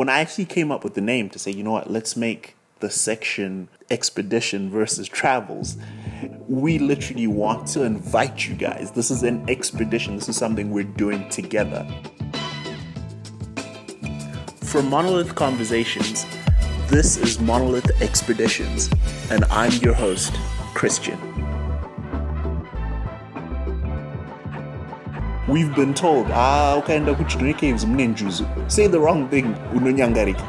When I actually came up with the name to say, you know what, let's make the section expedition versus travels, we literally want to invite you guys. This is an expedition. This is something we're doing together. From Monolith Conversations, this is Monolith Expeditions, and I'm your host, Christian. We've been told, ukaenda ku Chinhoyi Caves mnenjuzu. Say the wrong thing, unonyangarika.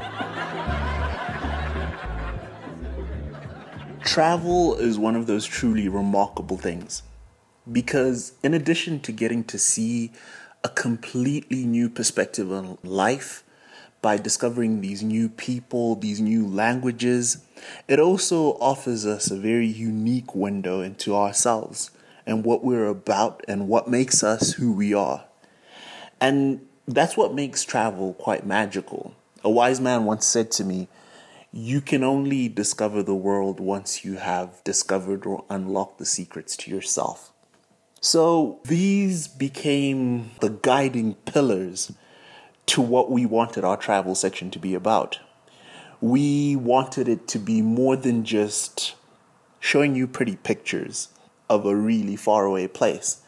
Travel is one of those truly remarkable things, because in addition to getting to see a completely new perspective on life by discovering these new people, these new languages, it also offers us a very unique window into ourselves and what we're about and what makes us who we are. And that's what makes travel quite magical. A wise man once said to me, you can only discover the world once you have discovered or unlocked the secrets to yourself. So these became the guiding pillars to what we wanted our travel section to be about. We wanted it to be more than just showing you pretty pictures of a really faraway place.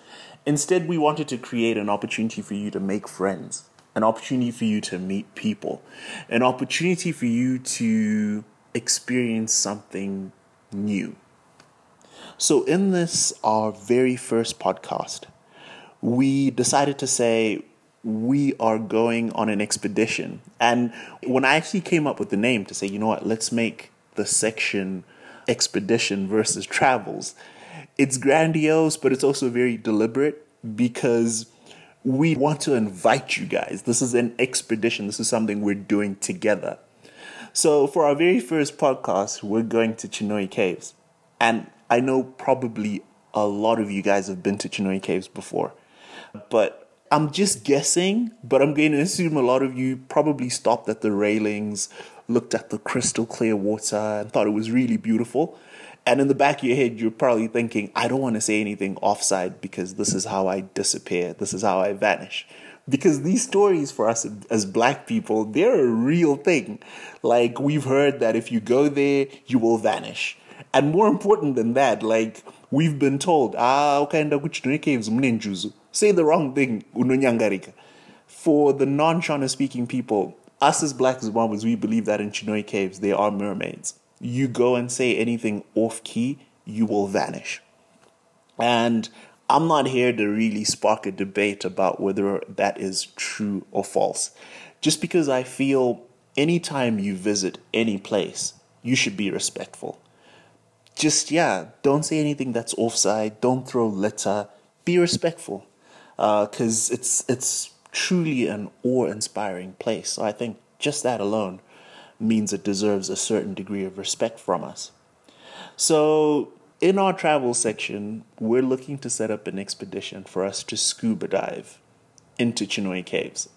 Instead, we wanted to create an opportunity for you to make friends, an opportunity for you to meet people, an opportunity for you to experience something new. So in this, our very first podcast, we decided to say we are going on an expedition. And when I actually came up with the name to say, you know what, let's make the section expedition versus travels, it's grandiose, but it's also very deliberate, because we want to invite you guys. This is an expedition. This is something we're doing together. So for our very first podcast, we're going to Chinhoyi Caves. And I know probably a lot of you guys have been to Chinhoyi Caves before, but I'm just guessing, but I'm going to assume a lot of you probably stopped at the railings, looked at the crystal clear water, and thought it was really beautiful. And in the back of your head, you're probably thinking, I don't want to say anything offside, because this is how I disappear. This is how I vanish. Because these stories for us as black people, they're a real thing. Like, we've heard that if you go there, you will vanish. And more important than that, like, we've been told, ukaenda ku Chinhoyi Caves mnenjuzu. Say the wrong thing, unonyangarika. For the non-Shona speaking people, us as black Zimbabweans, we believe that in Chinhoyi Caves, there are mermaids. You go and say anything off-key, you will vanish. And I'm not here to really spark a debate about whether that is true or false. Just because I feel anytime you visit any place, you should be respectful. Just, don't say anything that's offside. Don't throw litter. Be respectful. Because it's truly an awe-inspiring place. So I think just that alone means it deserves a certain degree of respect from us. So in our travel section, we're looking to set up an expedition for us to scuba dive into Chinhoyi Caves.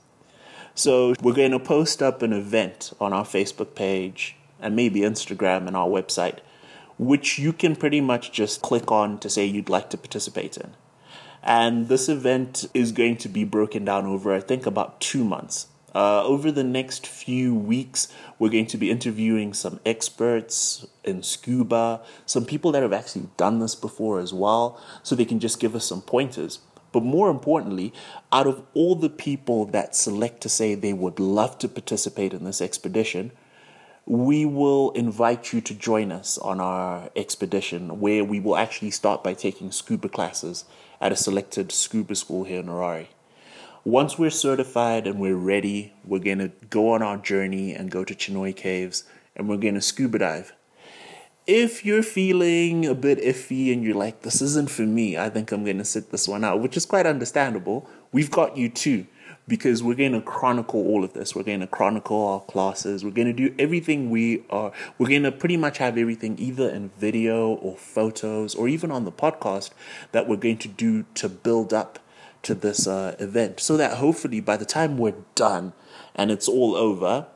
So we're going to post up an event on our Facebook page and maybe Instagram and our website, which you can pretty much just click on to say you'd like to participate in. And this event is going to be broken down over, I think, about 2 months. Over the next few weeks, we're going to be interviewing some experts in scuba, some people that have actually done this before as well, so they can just give us some pointers. But more importantly, out of all the people that select to say they would love to participate in this expedition, we will invite you to join us on our expedition, where we will actually start by taking scuba classes at a selected scuba school here in Harare. Once we're certified and we're ready, we're going to go on our journey and go to Chinhoyi Caves, and we're going to scuba dive. If you're feeling a bit iffy and you're like, this isn't for me, I think I'm going to sit this one out, which is quite understandable, we've got you too, because we're going to chronicle all of this. We're going to chronicle our classes. We're going to do everything we're going to pretty much have everything either in video or photos or even on the podcast that we're going to do to build up to this event, so that hopefully by the time we're done and it's all over,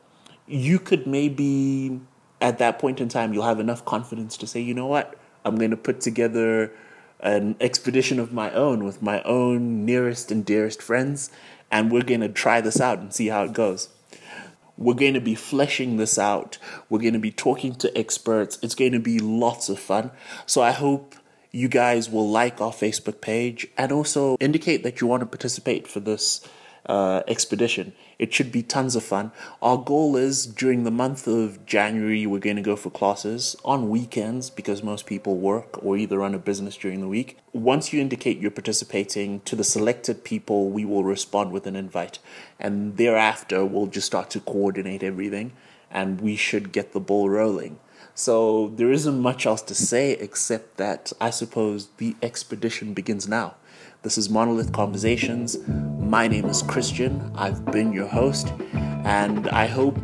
you could maybe at that point in time, you'll have enough confidence to say, you know what, I'm going to put together an expedition of my own with my own nearest and dearest friends, and we're going to try this out and see how it goes. We're going to be fleshing this out. We're going to be talking to experts. It's going to be lots of fun. So I hope you guys will like our Facebook page and also indicate that you want to participate for this expedition. It should be tons of fun. Our goal is during the month of January, we're going to go for classes on weekends because most people work or either run a business during the week. Once you indicate you're participating, to the selected people, we will respond with an invite. And thereafter, we'll just start to coordinate everything and we should get the ball rolling. So there isn't much else to say except that I suppose the expedition begins now. This is Monolith Conversations. My name is Christian. I've been your host, and I hope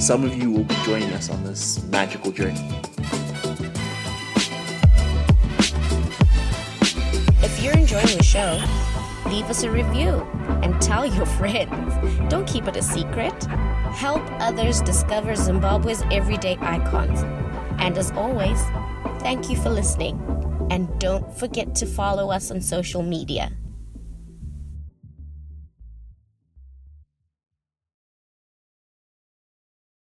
some of you will be joining us on this magical journey. If you're enjoying the show, leave us a review and tell your friends. Don't keep it a secret. Help others discover Zimbabwe's everyday icons. And as always, thank you for listening. And don't forget to follow us on social media.